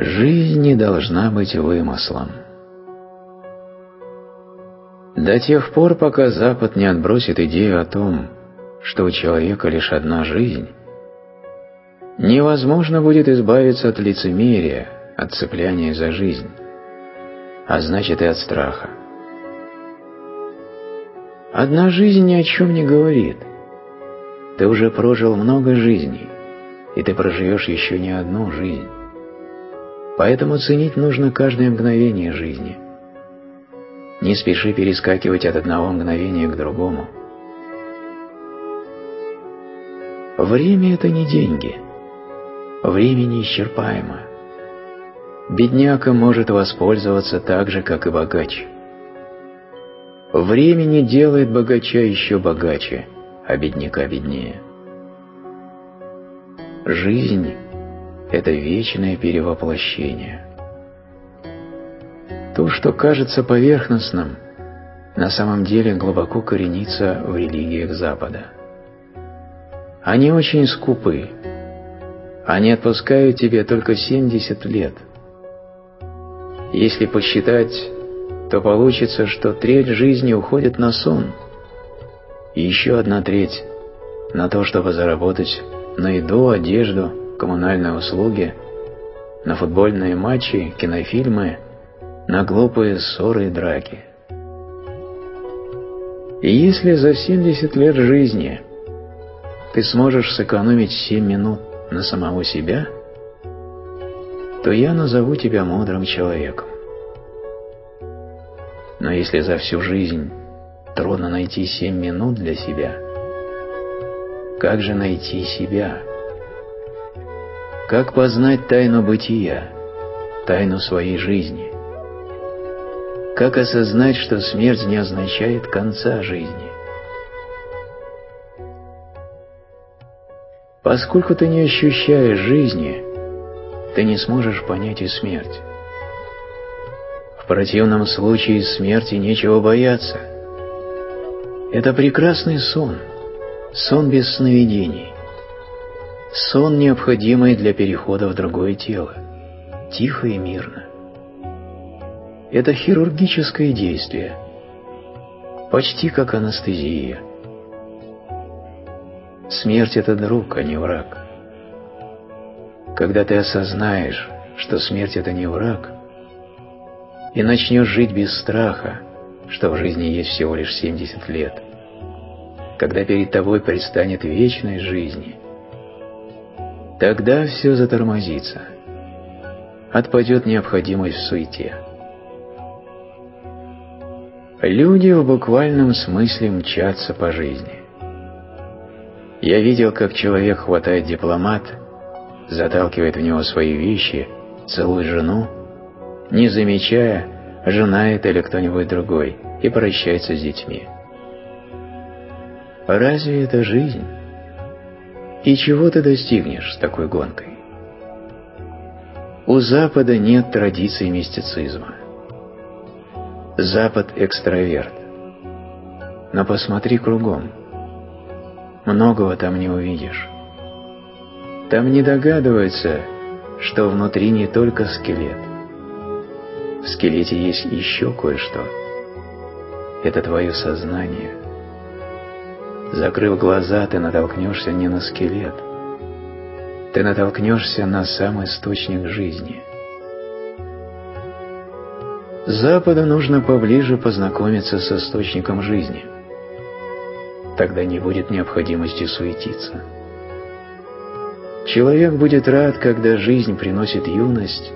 Жизнь не должна быть вымыслом. До тех пор, пока Запад не отбросит идею о том, что у человека лишь одна жизнь, невозможно будет избавиться от лицемерия, от цепляния за жизнь, а значит и от страха. Одна жизнь ни о чем не говорит. Ты уже прожил много жизней, и ты проживешь еще не одну жизнь. Поэтому ценить нужно каждое мгновение жизни. Не спеши перескакивать от одного мгновения к другому. Время – это не деньги. Время неисчерпаемо. Бедняка может воспользоваться так же, как и богач. Время не делает богача еще богаче, а бедняка беднее. Жизнь – это вечное перевоплощение. То, что кажется поверхностным, на самом деле глубоко коренится в религиях Запада. Они очень скупы. Они отпускают тебе только 70 лет. Если посчитать, то получится, что треть жизни уходит на сон, и еще одна треть – на то, чтобы заработать на еду, одежду, коммунальные услуги, на футбольные матчи, кинофильмы, на глупые ссоры и драки. И если за 70 лет жизни ты сможешь сэкономить 7 минут на самого себя, то я назову тебя мудрым человеком. Но если за всю жизнь трудно найти 7 минут для себя, как же найти себя? Как познать тайну бытия, тайну своей жизни? Как осознать, что смерть не означает конца жизни? Поскольку ты не ощущаешь жизни, ты не сможешь понять и смерть. В противном случае смерти нечего бояться. Это прекрасный сон, сон без сновидений, сон, необходимый для перехода в другое тело, тихо и мирно. Это хирургическое действие, почти как анестезия. Смерть – это друг, а не враг. Когда ты осознаешь, что смерть – это не враг, и начнешь жить без страха, что в жизни есть всего лишь 70 лет, когда перед тобой предстанет вечность жизни, тогда все затормозится, отпадет необходимость в суете. Люди в буквальном смысле мчатся по жизни. Я видел, как человек хватает дипломат, заталкивает в него свои вещи, целует жену, не замечая, жена это или кто-нибудь другой, и прощается с детьми. Разве это жизнь? И чего ты достигнешь с такой гонкой? У Запада нет традиции мистицизма. Запад – экстраверт. Но посмотри кругом. Многого там не увидишь. Там не догадываются, что внутри не только скелет. В скелете есть еще кое-что. Это твое сознание. Закрыв глаза, ты натолкнешься не на скелет. Ты натолкнешься на сам источник жизни. Западу нужно поближе познакомиться с источником жизни. Тогда не будет необходимости суетиться. Человек будет рад, когда жизнь приносит юность.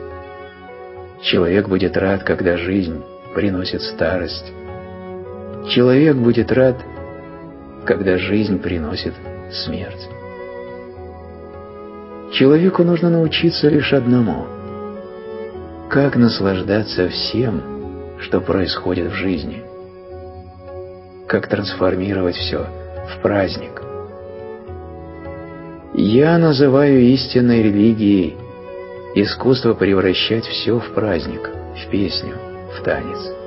Человек будет рад, когда жизнь приносит старость. Человек будет рад, когда жизнь приносит смерть. Человеку нужно научиться лишь одному – как наслаждаться всем, что происходит в жизни. Как трансформировать все в праздник. Я называю истинной религией искусство превращать все в праздник, в песню, в танец.